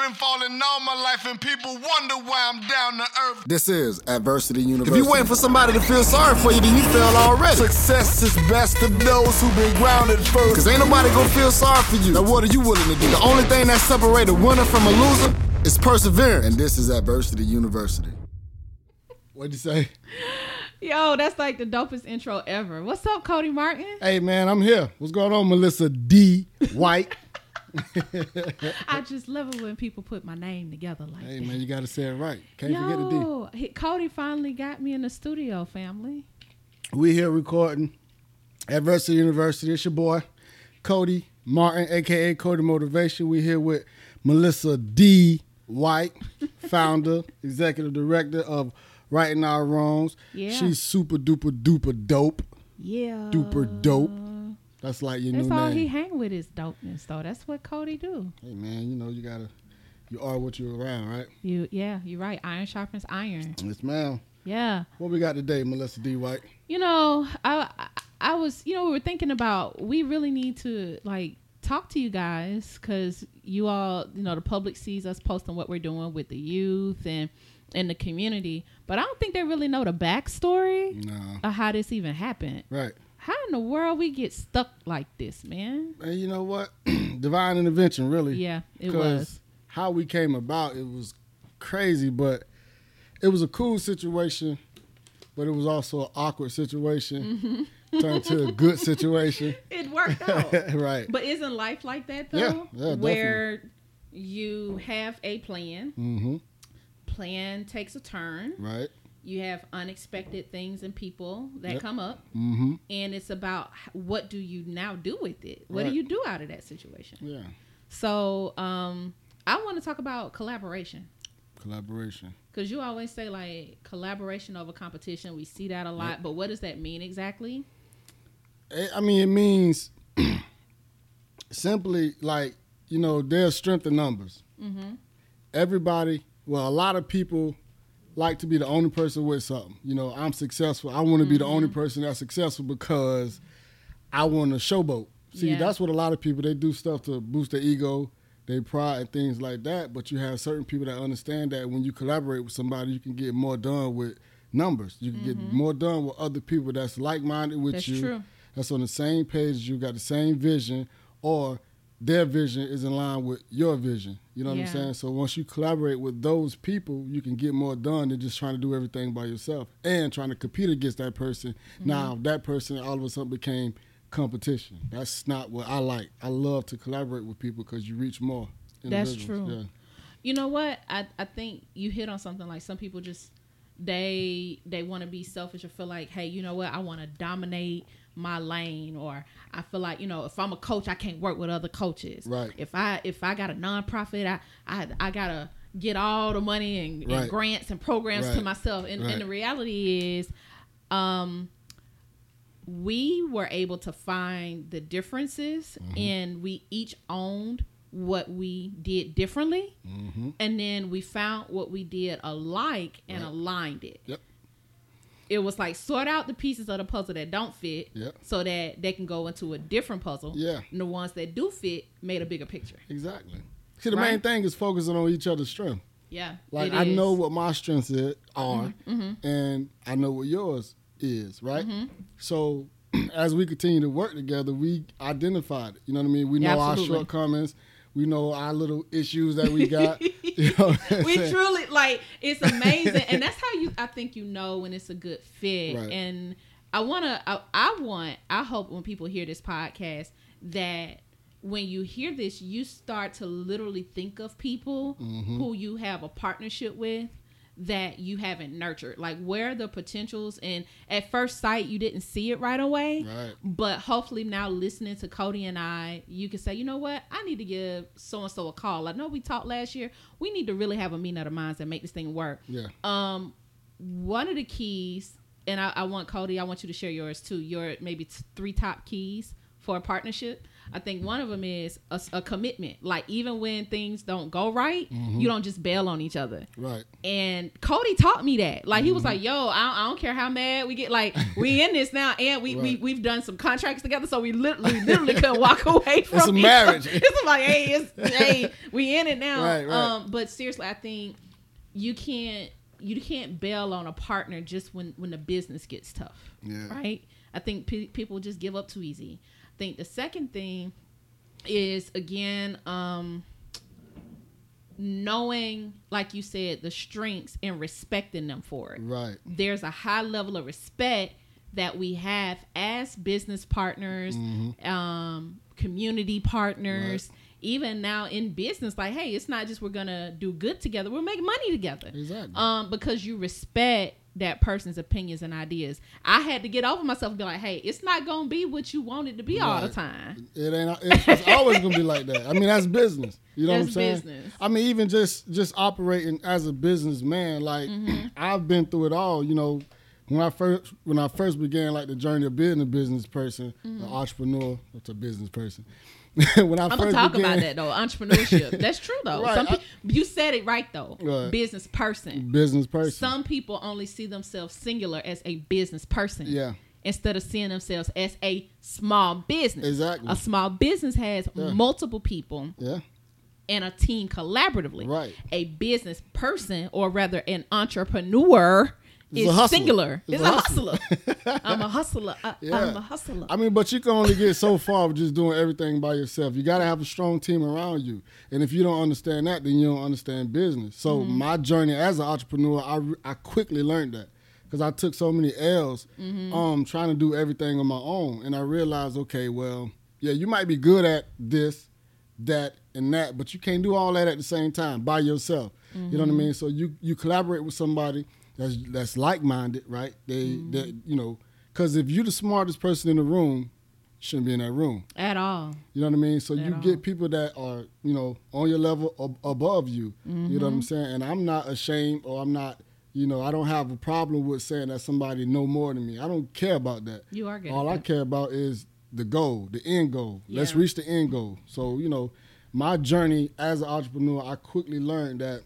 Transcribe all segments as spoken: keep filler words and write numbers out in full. been falling all my life, and people wonder why I'm down to earth. This is Adversity University. If you wait for somebody to feel sorry for you, then you fell already. Success is best to those who've been grounded first. Cause ain't nobody gonna feel sorry for you. Now what are you willing to do? The only thing that separates a winner from a loser is perseverance. And this is Adversity University. What'd you say? Yo, that's like the dopest intro ever. What's up, Cody Martin? Hey, man, I'm here. What's going on, Melissa D. White? I just love it when people put my name together like hey, that. Hey, man, you got to say it right. Can't Yo, forget the D. He, Cody finally got me in the studio, family. We here recording Adversity University. It's your boy, Cody Martin, a k a. Cody Motivation. We here with Melissa D. White, founder, executive director of Righting Our Wrongs. Yeah. She's super duper duper dope. Yeah. Duper dope. That's like your That's new name. That's all he hang with is dopeness, though. That's what Cody do. Hey, man, you know, you gotta, you are what you're around, right? You Yeah, you're right. Iron sharpens iron. Yes, ma'am. Yeah. What we got today, Melissa D. White? You know, I, I, I was, you know, we were thinking about, we really need to, like, talk to you guys, because you all, you know, the public sees us posting what we're doing with the youth and in the community, but I don't think they really know the backstory no. of how this even happened. Right. How in the world we get stuck like this, man? And you know what? Divine intervention, really. Yeah, it was. How we came about, it was crazy, but it was a cool situation, but it was also an awkward situation. Mm-hmm. Turned to a good situation. It worked out. Right. But isn't life like that, though? Yeah, yeah, where definitely. You have a plan. Mm-hmm. Plan takes a turn. Right. You have unexpected things and people that yep. come up. Mm-hmm. And it's about what do you now do with it? What right. do you do out of that situation? Yeah. So um, I want to talk about collaboration. Collaboration. Because you always say like collaboration over competition. We see that a lot. Yep. But what does that mean exactly? I mean, it means simply like, you know, there's strength in numbers. Mm-hmm. Everybody... Well, a lot of people like to be the only person with something. You know, I'm successful. I want to mm-hmm. be the only person that's successful because I want to showboat. See, yeah. That's what a lot of people, they do stuff to boost their ego, their pride, and things like that. But you have certain people that understand that when you collaborate with somebody, you can get more done with numbers. You can mm-hmm. get more done with other people that's like-minded with that's you. That's true. That's on the same page. You got the same vision, or their vision is in line with your vision. You know what yeah. I'm saying? So once you collaborate with those people, you can get more done than just trying to do everything by yourself and trying to compete against that person. Mm-hmm. Now, that person all of a sudden became competition. That's not what I like. I love to collaborate with people because you reach more. That's true. Yeah. You know what? I, I think you hit on something. Like some people just, they they want to be selfish or feel like, hey, you know what? I want to dominate my lane, or I feel like, you know, if I'm a coach, I can't work with other coaches. Right. If I if I got a nonprofit, I I, I gotta get all the money and, right. and grants and programs right. to myself. And, right. and the reality is, um, we were able to find the differences, mm-hmm. and we each owned what we did differently, mm-hmm. and then we found what we did alike and right. aligned it. Yep. It was like sort out the pieces of the puzzle that don't fit yep. so that they can go into a different puzzle. Yeah. And the ones that do fit made a bigger picture. Exactly. See, the right? main thing is focusing on each other's strength. Yeah. Like, I is. know what my strengths are, mm-hmm. and I know what yours is, right? Mm-hmm. So as we continue to work together, we identified it. You know what I mean? We know yeah, our shortcomings. We know our little issues that we got. You know we truly, like, it's amazing. And that's how you, I think you know when it's a good fit. Right. And I want to, I, I want, I hope when people hear this podcast that when you hear this, you start to literally think of people mm-hmm. who you have a partnership with that you haven't nurtured. Like, where are the potentials? And at first sight, you didn't see it right away. Right. But hopefully now listening to Cody and I, you can say, you know what? I need to give so-and-so a call. I know we talked last year. We need to really have a meeting of the minds and make this thing work. Yeah. Um, one of the keys, and I, I want Cody, I want you to share yours too, your maybe t- three top keys for a partnership. I think one of them is a, a commitment. Like, even when things don't go right, mm-hmm. you don't just bail on each other. Right. And Cody taught me that. Like, mm-hmm. he was like, yo, I don't, I don't care how mad we get. Like, we in this now, and we, right. we, we've done some contracts together, so we literally, literally couldn't walk away from it. It's a marriage. It's like, hey, it's, hey, we in it now. Right, right. Um, but seriously, I think you can't, you can't bail on a partner just when, when the business gets tough. Yeah. Right? I think pe- people just give up too easy. I think the second thing is, again, um, knowing, like you said, the strengths and respecting them for it. Right. There's a high level of respect that we have as business partners, mm-hmm. um, community partners, right. even now in business. Like, hey, it's not just we're going to do good together. We'll make money together. Exactly. Um, because you respect that person's opinions and ideas. I had to get over myself and be like, hey, it's not going to be what you want it to be right. all the time. It ain't. It's, it's always going to be like that. I mean, that's business. You know that's what I'm saying? Business. I mean, even just, just operating as a businessman, like mm-hmm. I've been through it all. You know, when I first, when I first began like the journey of being a business person, mm-hmm. an entrepreneur, that's a business person. When I I'm going to talk began... about that, though. Entrepreneurship. That's true, though. Right. Some pe- I... You said it right, though. Right. Business person. Business person. Some people only see themselves singular as a business person. Yeah. Instead of seeing themselves as a small business. Exactly. A small business has yeah. multiple people. Yeah. And a team collaboratively. Right. A business person, or rather an entrepreneur, It's, it's a singular. It's, it's a hustler. hustler. I'm a hustler. I, yeah. I'm a hustler. I mean, but you can only get so far with just doing everything by yourself. You got to have a strong team around you. And if you don't understand that, then you don't understand business. So mm-hmm. my journey as an entrepreneur, I, I quickly learned that because I took so many L's mm-hmm. um, trying to do everything on my own. And I realized, okay, well, yeah, you might be good at this, that, and that, but you can't do all that at the same time by yourself. Mm-hmm. You know what I mean? So you, you collaborate with somebody That's that's like-minded, right? They, mm-hmm. they you know, because if you're the smartest person in the room, you shouldn't be in that room at all. You know what I mean? So at you all. Get people that are, you know, on your level ab- above you. Mm-hmm. You know what I'm saying? And I'm not ashamed, or I'm not, you know, I don't have a problem with saying that somebody know more than me. I don't care about that. You are good. All I care about is the goal, the end goal. Yeah. Let's reach the end goal. So, you know, my journey as an entrepreneur, I quickly learned that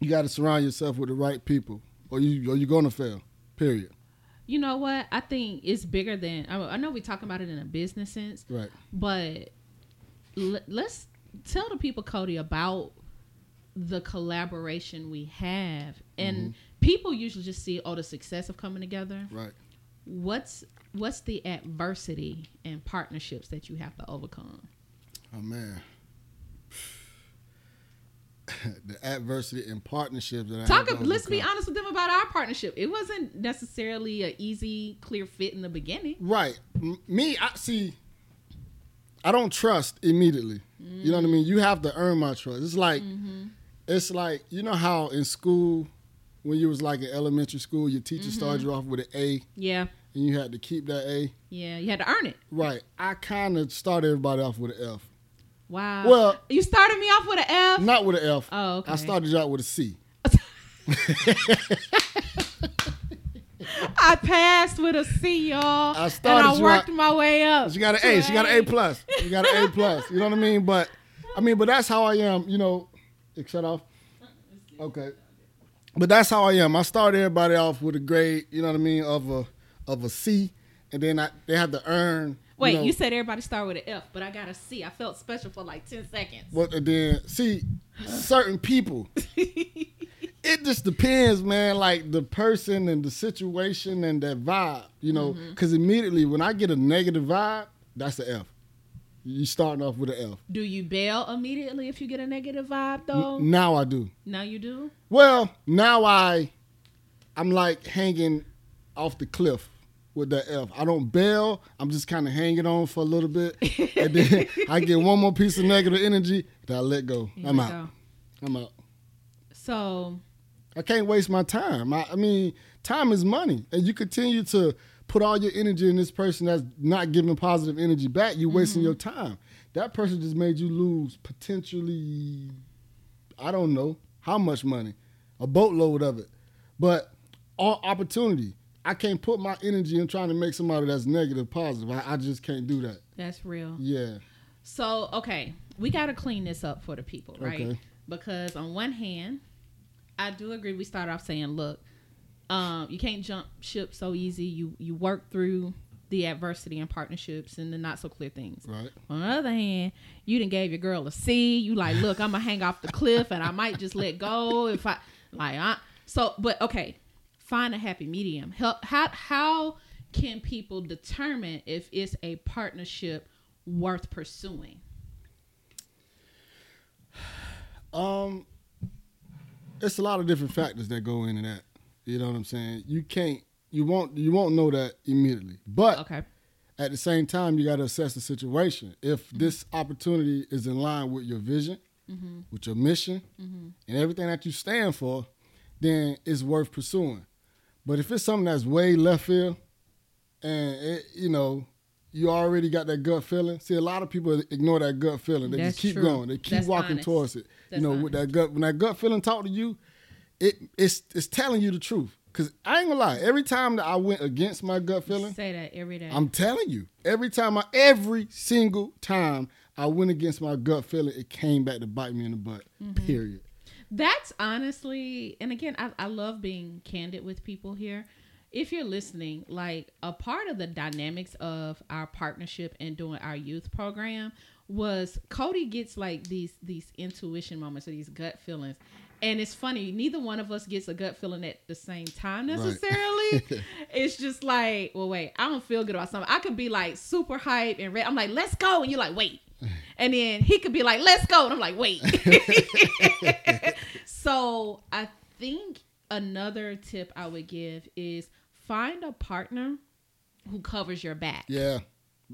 you got to surround yourself with the right people. Or, you, or you're going to fail, period. You know what? I think it's bigger than... I, I know we talk about it in a business sense. Right. But l- let's tell the people, Cody, about the collaboration we have. And mm-hmm. people usually just see, oh, the success of coming together. Right. What's, what's the adversity and partnerships that you have to overcome? Oh, man. The adversity and partnerships that Talk I Talk. Let's be honest with them about our partnership. It wasn't necessarily an easy, clear fit in the beginning. Right. M- me, I see. I don't trust immediately. Mm. You know what I mean? You have to earn my trust. It's like, mm-hmm. it's like, you know how in school, when you was like in elementary school, your teacher mm-hmm. started you off with an A. Yeah. And you had to keep that A. Yeah. You had to earn it. Right. I kind of started everybody off with an F. Wow. Well, you started me off with an F? Not with an F. Oh, okay. I started you out with a C. I passed with a C, y'all. I started and I worked out, my way up. She got an A. She got an A plus. You got an A plus. You know what I mean? But I mean, but that's how I am. You know, it shut off. Okay. But that's how I am. I started everybody off with a grade. You know what I mean? Of a of a C, and then I, they had to earn. Wait, you know, you said everybody started with an F, but I got a C. I felt special for like ten seconds. But then, see, certain people, it just depends, man, like the person and the situation and that vibe, you know, because mm-hmm. immediately when I get a negative vibe, that's an F. You starting off with an F. Do you bail immediately if you get a negative vibe, though? N- now I do. Now you do? Well, now I, I'm like hanging off the cliff. With that F. I don't bail. I'm just kind of hanging on for a little bit. And then I get one more piece of negative energy that I let go. Here I'm out. Go. I'm out. So. I can't waste my time. I, I mean, time is money. And you continue to put all your energy in this person that's not giving positive energy back. You're wasting mm-hmm. your time. That person just made you lose potentially, I don't know, how much money? A boatload of it. But all opportunity. I can't put my energy in trying to make somebody that's negative positive. I, I just can't do that. That's real. Yeah. So, okay, we got to clean this up for the people, right? Okay. Because on one hand, I do agree. We start off saying, look, um, you can't jump ship so easy. You you work through the adversity and partnerships and the not so clear things. Right. On the other hand, you done gave your girl a C. You like, look, I'm going to hang off the cliff and I might just let go if I like. I, so, but okay. Find a happy medium. How, how how can people determine if it's a partnership worth pursuing? Um, it's a lot of different factors that go into that. You know what I'm saying? You can't, you won't, you won't know that immediately. But okay. At the same time, you got to assess the situation. If this opportunity is in line with your vision, mm-hmm. with your mission, mm-hmm. and everything that you stand for, then it's worth pursuing. But if it's something that's way left field and, it, you know, you already got that gut feeling. See, a lot of people ignore that gut feeling. They that's just keep true. going. They keep that's walking honest. towards it. That's you know, honest. with that gut, when that gut feeling talk to you, it it's it's telling you the truth. Because I ain't going to lie. Every time that I went against my gut feeling. You say that every day. I'm telling you. Every time, I, every single time I went against my gut feeling, it came back to bite me in the butt, mm-hmm. period. That's honestly, and again, I, I love being candid with people here. If you're listening, like a part of the dynamics of our partnership and doing our youth program was Cody gets like these these intuition moments or these gut feelings. And it's funny, neither one of us gets a gut feeling at the same time necessarily. Right. It's just like, well, wait, I don't feel good about something. I could be like super hype and red. I'm like, let's go. And you're like, wait. And then he could be like, let's go. And I'm like, wait. So I think another tip I would give is find a partner who covers your back. Yeah.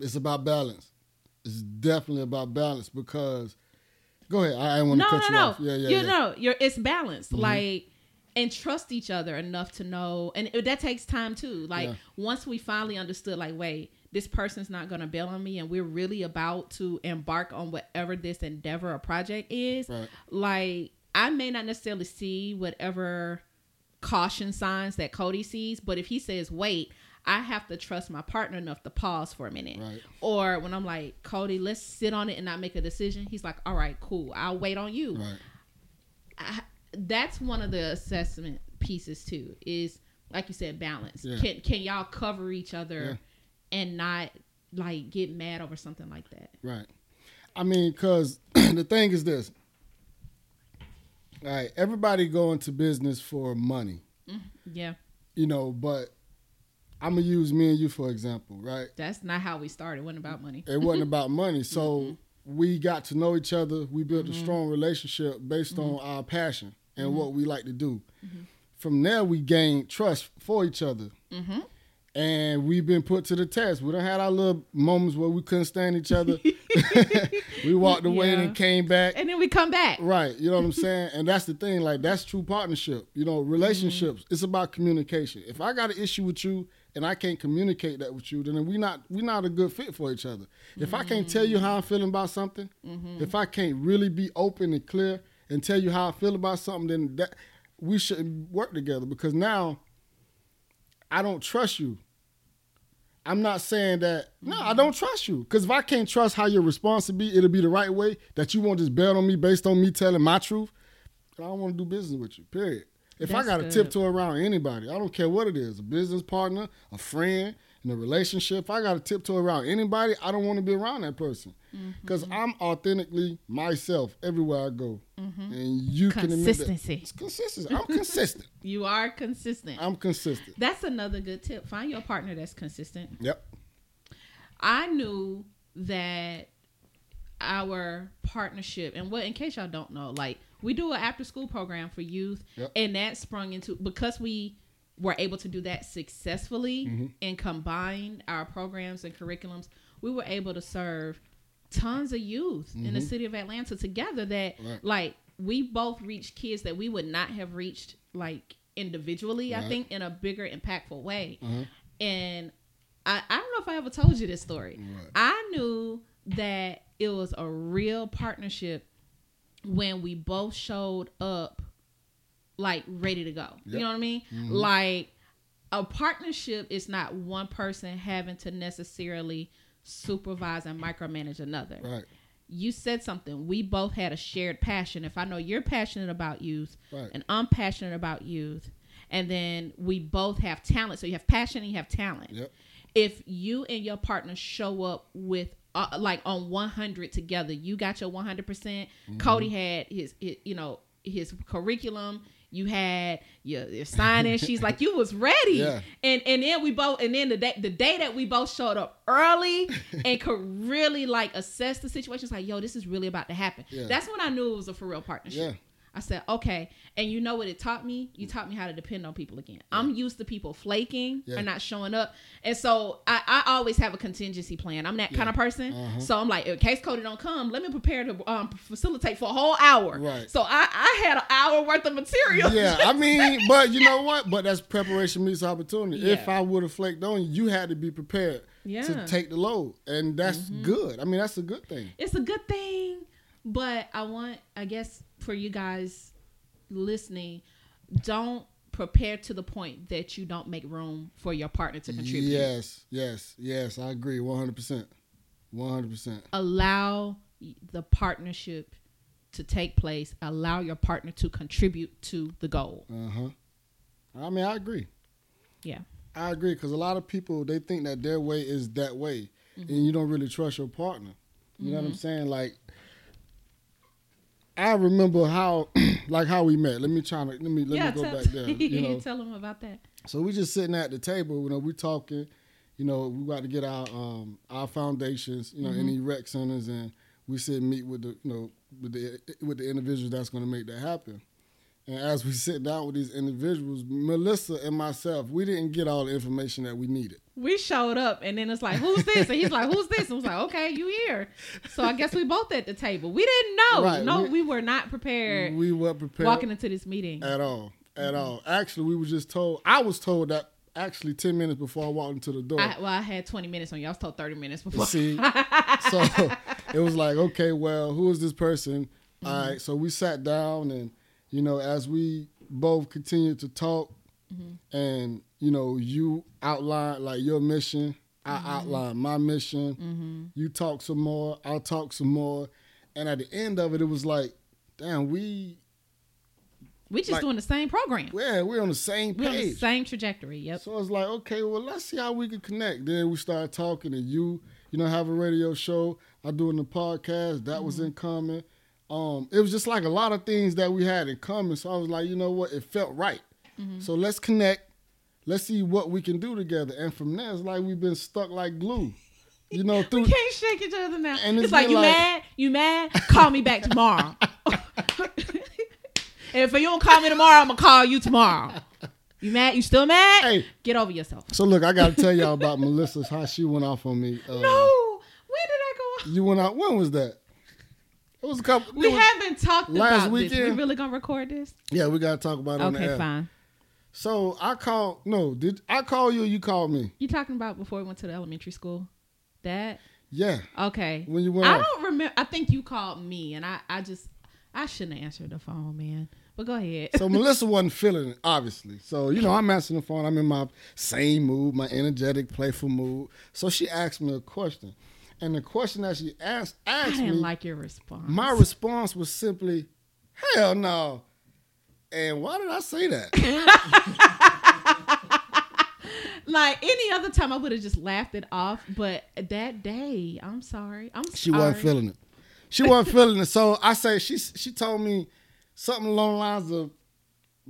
It's about balance. It's definitely about balance because go ahead. I, I want to no, cut no, you no. off. Yeah, yeah, you yeah. know, you're, it's balanced. Mm-hmm. Like, and trust each other enough to know. And it, that takes time too. Like yeah. once we finally understood, like, wait, this person's not going to bail on me and we're really about to embark on whatever this endeavor or project is. Right. Like I may not necessarily see whatever caution signs that Cody sees, but if he says, wait, I have to trust my partner enough to pause for a minute. Right. Or when I'm like, Cody, let's sit on it and not make a decision. He's like, all right, cool. I'll wait on you. Right. I, that's one of the assessment pieces too, is like you said, balance. Yeah. Can, can y'all cover each other yeah. and not like get mad over something like that? Right. I mean, cause the thing is this, all right, everybody go into business for money. Yeah. You know, but I'm going to use me and you for example, right? That's not how we started. It wasn't about money. It wasn't about money. So mm-hmm. we got to know each other. We built mm-hmm. a strong relationship based mm-hmm. on our passion and mm-hmm. what we like to do. Mm-hmm. From there, we gained trust for each other. Mm-hmm. And we've been put to the test. We done had our little moments where we couldn't stand each other. We walked away yeah. and came back. And then we come back. Right. You know what I'm saying? And that's the thing. Like, that's true partnership. You know, relationships. Mm-hmm. It's about communication. If I got an issue with you and I can't communicate that with you, then we're not, we not a good fit for each other. If mm-hmm. I can't tell you how I'm feeling about something, mm-hmm. if I can't really be open and clear and tell you how I feel about something, then that we shouldn't work together because now I don't trust you. I'm not saying that, no, I don't trust you. Because if I can't trust how your response will be, it'll be the right way, that you won't just bail on me based on me telling my truth. I don't want to do business with you, period. If That's I got to tiptoe around anybody, I don't care what it is, a business partner, a friend, in a relationship, if I got to tiptoe around anybody, I don't want to be around that person. Because mm-hmm. I'm authentically myself everywhere I go. Mm-hmm. And you can admit that. Consistency. It's consistency. I'm consistent. You are consistent. I'm consistent. That's another good tip. Find your partner that's consistent. Yep. I knew that our partnership, and what, in case y'all don't know, like we do an after school program for youth yep. and that sprung into, because we were able to do that successfully mm-hmm. and combine our programs and curriculums, we were able to serve tons of youth mm-hmm. in the city of Atlanta together that right. like we both reached kids that we would not have reached like individually, right. I think in a bigger impactful way. Uh-huh. And I, I don't know if I ever told you this story. Right. I knew that it was a real partnership when we both showed up like ready to go. Yep. You know what I mean? Mm-hmm. Like a partnership is not one person having to necessarily supervise and micromanage another. Right. You said something. We both had a shared passion. If I know you're passionate about youth, right, and I'm passionate about youth, and then we both have talent. So you have passion and you have talent. Yep. If you and your partner show up with uh, like on one hundred together, you got your one hundred percent. Mm-hmm. Cody had his, his, you know, his curriculum. You had your, your sign-in. She's like, you was ready. Yeah. And and then we both, and then the day, the day that we both showed up early and could really like assess the situation, it's like, yo, this is really about to happen. Yeah. That's when I knew it was a for real partnership. Yeah. I said, okay. And you know what it taught me? You taught me how to depend on people again. Yeah. I'm used to people flaking, yeah, or not showing up. And so I, I always have a contingency plan. I'm that, yeah, kind of person. Uh-huh. So I'm like, in case Cody don't come, let me prepare to um, facilitate for a whole hour. Right. So I, I had an hour worth of material. Yeah, I mean, but you know what? But that's preparation meets opportunity. Yeah. If I would have flaked on you, you had to be prepared, yeah, to take the load. And that's, mm-hmm, good. I mean, that's a good thing. It's a good thing. But I want, I guess, for you guys listening, don't prepare to the point that you don't make room for your partner to contribute. Yes, yes, yes. I agree one hundred percent. one hundred percent. Allow the partnership to take place. Allow your partner to contribute to the goal. Uh-huh. I mean, I agree. Yeah. I agree, because a lot of people, they think that their way is that way, mm-hmm, and you don't really trust your partner. You, mm-hmm, know what I'm saying? Like, I remember how, like how we met. Let me try to, let me, let yeah, me go tell, back there. You know? Tell them about that. So we just sitting at the table, you know, we talking, you know, we about to get our, um, our foundations, you know, mm-hmm, in these rec centers, and we sit and meet with the, you know, with the, with the individuals that's going to make that happen. And as we sit down with these individuals, Melissa and myself, we didn't get all the information that we needed. We showed up, and then it's like, who's this? And he's like, who's this? And I was like, okay, you here. So I guess we both at the table. We didn't know. Right. No, we, we were not prepared. We weren't prepared. Walking into this meeting. At all. At mm-hmm. all. Actually, we were just told, I was told that actually ten minutes before I walked into the door. I, well, I had twenty minutes on you. I was told thirty minutes before. See? So it was like, okay, well, who is this person? Mm-hmm. All right. So we sat down, and you know, as we both continued to talk, mm-hmm, and, you know, you outlined like your mission, mm-hmm, I outlined my mission, mm-hmm, you talk some more, I'll talk some more. And at the end of it, it was like, damn, we... we just like, doing the same program. Yeah, we're on the same page. We're on the same trajectory, yep. So it's like, okay, well, let's see how we can connect. Then we started talking, and you, you know, have a radio show. I do in the podcast. That, mm-hmm, was in common. Um, it was just like a lot of things that we had in common. So I was like, you know what? It felt right. Mm-hmm. So let's connect. Let's see what we can do together. And from there, it's like we've been stuck like glue. You know, through... we can't shake each other now. And it's, it's like, you like... mad? You mad? Call me back tomorrow. And if you don't call me tomorrow, I'm going to call you tomorrow. You mad? You still mad? Hey, get over yourself. So look, I got to tell y'all about Melissa's, how she went off on me. Uh, no. When did I go off? You went out. When was that? It was a couple. We haven't talked about weekend. This. We really gonna record this? Yeah, we gotta talk about it. Okay, on the air. Fine. So I called. No, did I call you? Or you called me. You talking about before we went to the elementary school? That. Yeah. Okay. When you went. I off. Don't remember. I think you called me, and I, I just, I shouldn't have answered the phone, man. But go ahead. So Melissa wasn't feeling it, obviously. So you know, I'm answering the phone. I'm in my sane mood, my energetic, playful mood. So she asked me a question. And the question that she asked, asked me... I didn't me, like your response. My response was simply, hell no. And why did I say that? Like, any other time, I would have just laughed it off. But that day, I'm sorry. I'm sorry. She wasn't feeling it. She wasn't feeling it. So I say, she she told me something along the lines of,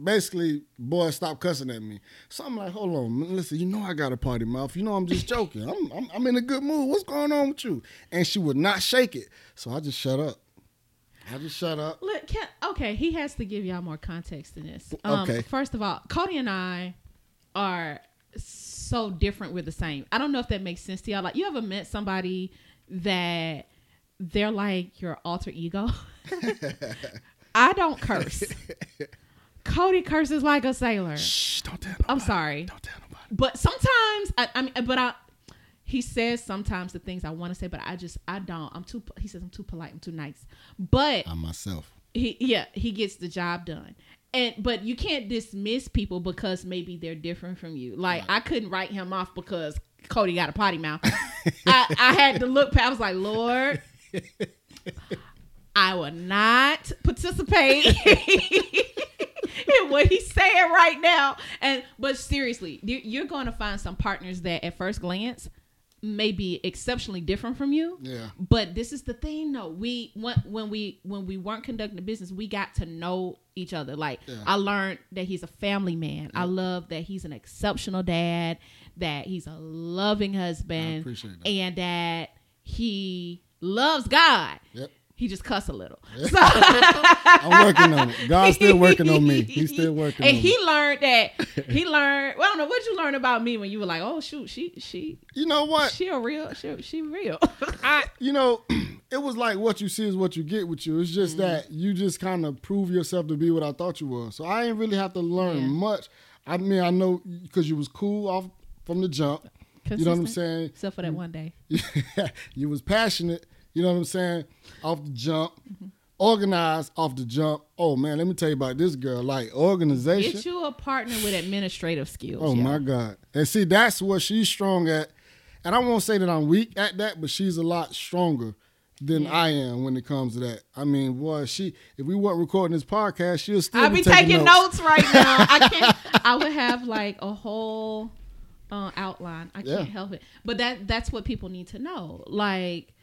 basically, boy, stop cussing at me. So I'm like, hold on, listen, you know I got a party mouth. You know I'm just joking. I'm, I'm I'm in a good mood. What's going on with you? And she would not shake it. So I just shut up. I just shut up. Look, can, okay, he has to give y'all more context to this. Um, okay. First of all, Cody and I are so different. We're the same. I don't know if that makes sense to y'all. Like, you ever met somebody that they're like your alter ego? I don't curse. Cody curses like a sailor. Shh, don't tell nobody. I'm sorry. Don't tell nobody. But sometimes, I, I mean, but I, he says sometimes the things I want to say, but I just, I don't. I'm too, he says I'm too polite. I'm too nice. But. I'm myself. He, yeah, he gets the job done. And but you can't dismiss people because maybe they're different from you. Like, right. I couldn't write him off because Cody got a potty mouth. I, I had to look. I was like, Lord, I will not participate in what he's saying right now. And but seriously, you're going to find some partners that at first glance may be exceptionally different from you. Yeah. But this is the thing, though. We when, when we when we weren't conducting the business, we got to know each other. Like, yeah. I learned that he's a family man. Yeah. I love that he's an exceptional dad, that he's a loving husband, I appreciate that. And that he loves God. Yep. He just cuss a little. Yep. So I'm working on it. God's still working on me. He's still working and on me. And he learned that. He learned. Well, I don't know. What did you learn about me when you were like, oh, shoot, she, she. You know what? She a real. She, she real. I, you know, it was like what you see is what you get with you. It's just mm-hmm. that you just kind of prove yourself to be what I thought you were. So I ain't really have to learn yeah. much. I mean, I know because you was cool off from the jump. Consistent. You know what I'm saying? Except for that one day. You was passionate. You know what I'm saying? Off the jump, mm-hmm. organized off the jump. Oh man, let me tell you about this girl. Like organization. Get you a partner with administrative skills. Oh yeah. My God! And see, that's what she's strong at. And I won't say that I'm weak at that, but she's a lot stronger than yeah. I am when it comes to that. I mean, boy, she. If we weren't recording this podcast, she'll still. I'll be, be taking, taking notes. notes right now. I can't. I would have like a whole uh, outline. I yeah. can't help it. But that that's what people need to know. Like.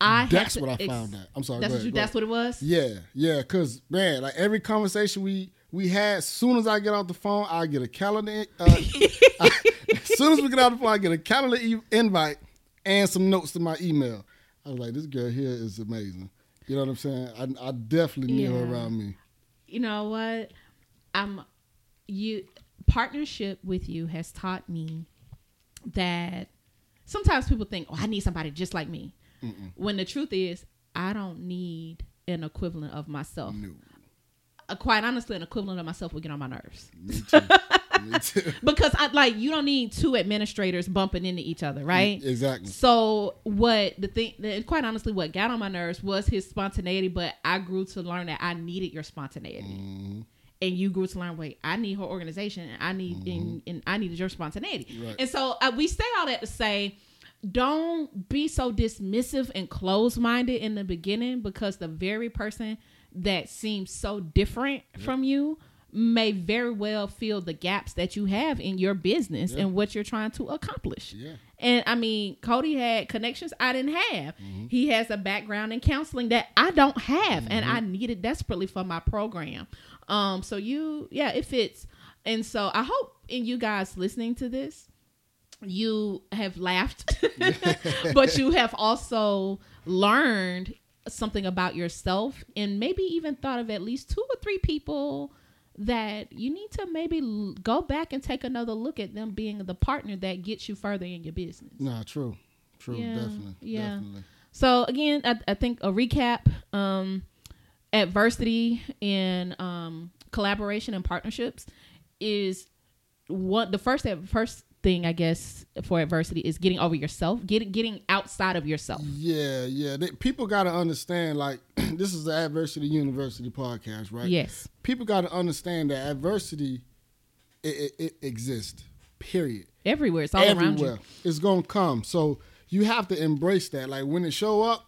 I that's what I ex- found out. I'm sorry. That's, ahead, what, you, that's what it was? Yeah. Yeah. Because, man, like every conversation we we had, as soon as I get off the phone, I get a calendar. Uh, I, as soon as we get off the phone, I get a calendar e- invite and some notes to my email. I was like, this girl here is amazing. You know what I'm saying? I, I definitely yeah. need her around me. You know what? I'm, you partnership with you has taught me that sometimes people think, oh, I need somebody just like me. Mm-mm. When the truth is, I don't need an equivalent of myself. No. Uh, quite honestly, an equivalent of myself would get on my nerves. Me too. Me too. Because I like you don't need two administrators bumping into each other, right? Mm, exactly. So what the thing? The, quite honestly, what got on my nerves was his spontaneity. But I grew to learn that I needed your spontaneity, mm-hmm. and you grew to learn. Wait, I need her organization, and I need mm-hmm. and, and I needed your spontaneity. Right. And so uh, we say all that to say. Don't be so dismissive and closed-minded in the beginning because the very person that seems so different yep. from you may very well fill the gaps that you have in your business yep. and what you're trying to accomplish. Yeah. And I mean, Cody had connections I didn't have. Mm-hmm. He has a background in counseling that I don't have mm-hmm. and I need it desperately for my program. Um, so you, yeah, it fits. And so I hope in you guys listening to this, you have laughed, but you have also learned something about yourself and maybe even thought of at least two or three people that you need to maybe l- go back and take another look at them being the partner that gets you further in your business. Nah, true. True. Yeah, definitely. Yeah. Definitely. So again, I, I think a recap, um, adversity and um, collaboration and partnerships is what the first at first, thing I guess for adversity is getting over yourself, getting getting outside of yourself. Yeah, yeah. They, people got to understand. Like this is the Adversity University podcast, right? Yes. People got to understand that adversity it, it, it exists. Period. Everywhere, it's all Everywhere. around you. It's gonna come. So you have to embrace that. Like when it show up,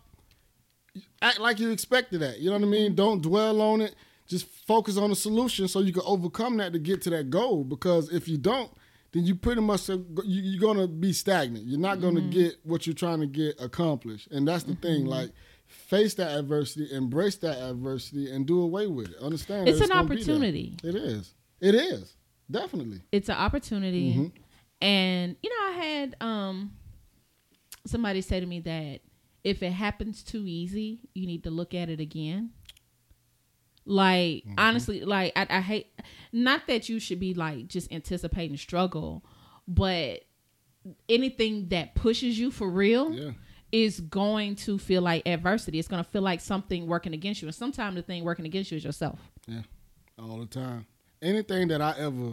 act like you expected that. You know what I mean? Don't dwell on it. Just focus on the solution so you can overcome that to get to that goal. Because if you don't, then you pretty much have, you, you're gonna be stagnant. You're not gonna mm-hmm. get what you're trying to get accomplished, and that's the mm-hmm. thing. Like, face that adversity, embrace that adversity, and do away with it. Understand? It's, it's an opportunity. It is. It is definitely. It's an opportunity, mm-hmm. and you know, I had um somebody say to me that if it happens too easy, you need to look at it again. Like, mm-hmm. honestly, like, I, I hate, not that you should be, like, just anticipating struggle, but anything that pushes you for real yeah. is going to feel like adversity. It's going to feel like something working against you. And sometimes the thing working against you is yourself. Yeah, all the time. Anything that I ever,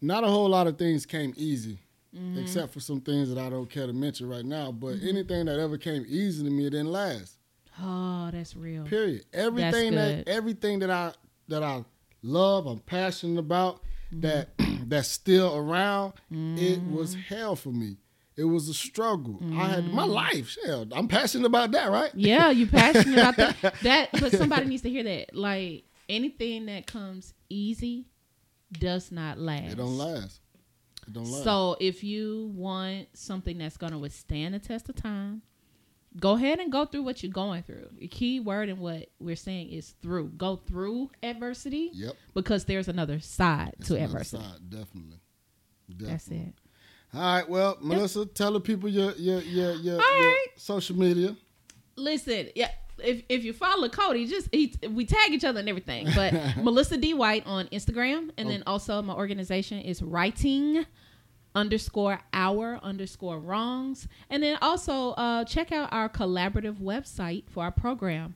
not a whole lot of things came easy, mm-hmm. except for some things that I don't care to mention right now, but mm-hmm. anything that ever came easy to me, it didn't last. Oh, that's real. Period. Everything that everything that I that I love, I'm passionate about, mm-hmm. that that's still around, mm-hmm. it was hell for me. It was a struggle. Mm-hmm. I had my life. Hell, I'm passionate about that, right? Yeah, you're passionate about that. That, but somebody needs to hear that. Like, anything that comes easy does not last. It don't last. It don't last. So if you want something that's going to withstand the test of time, go ahead and go through what you're going through. The key word in what we're saying is through. Go through adversity. Yep. Because there's another side it's to another adversity. Side, definitely. definitely. That's it. All right. Well, yep. Melissa, tell the people your your your, your, your right. social media. Listen, yeah. If if you follow Cody, just he, we tag each other and everything. But Melissa D. White on Instagram, and oh. then also my organization is Righting underscore Our underscore Wrongs, and then also uh, check out our collaborative website for our program,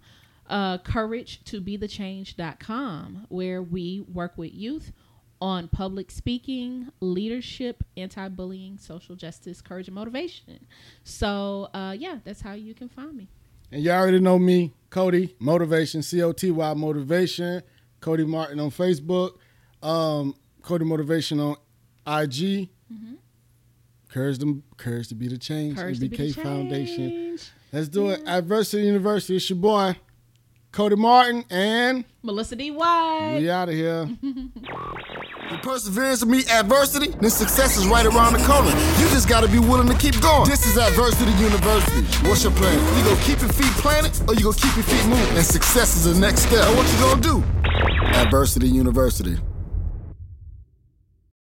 uh, courage to be the change dot com, where we work with youth on public speaking, leadership, anti-bullying, social justice, courage, and motivation. So uh, yeah, that's how you can find me. And you already know me, Cody Motivation, C O T Y Motivation, Cody Martin on Facebook, um, Cody Motivation on I G, mm-hmm. Courage to, Courage to be the Change, A B K Foundation. Let's do yeah. it. Adversity University, it's your boy, Cody Martin and Melissa D. White. We out of here. The perseverance will meet adversity, then success is right around the corner. You just gotta be willing to keep going. This is Adversity University. What's your plan? You gonna keep your feet planted or you gonna keep your feet moving? And success is the next step. Now what you gonna do? Adversity University.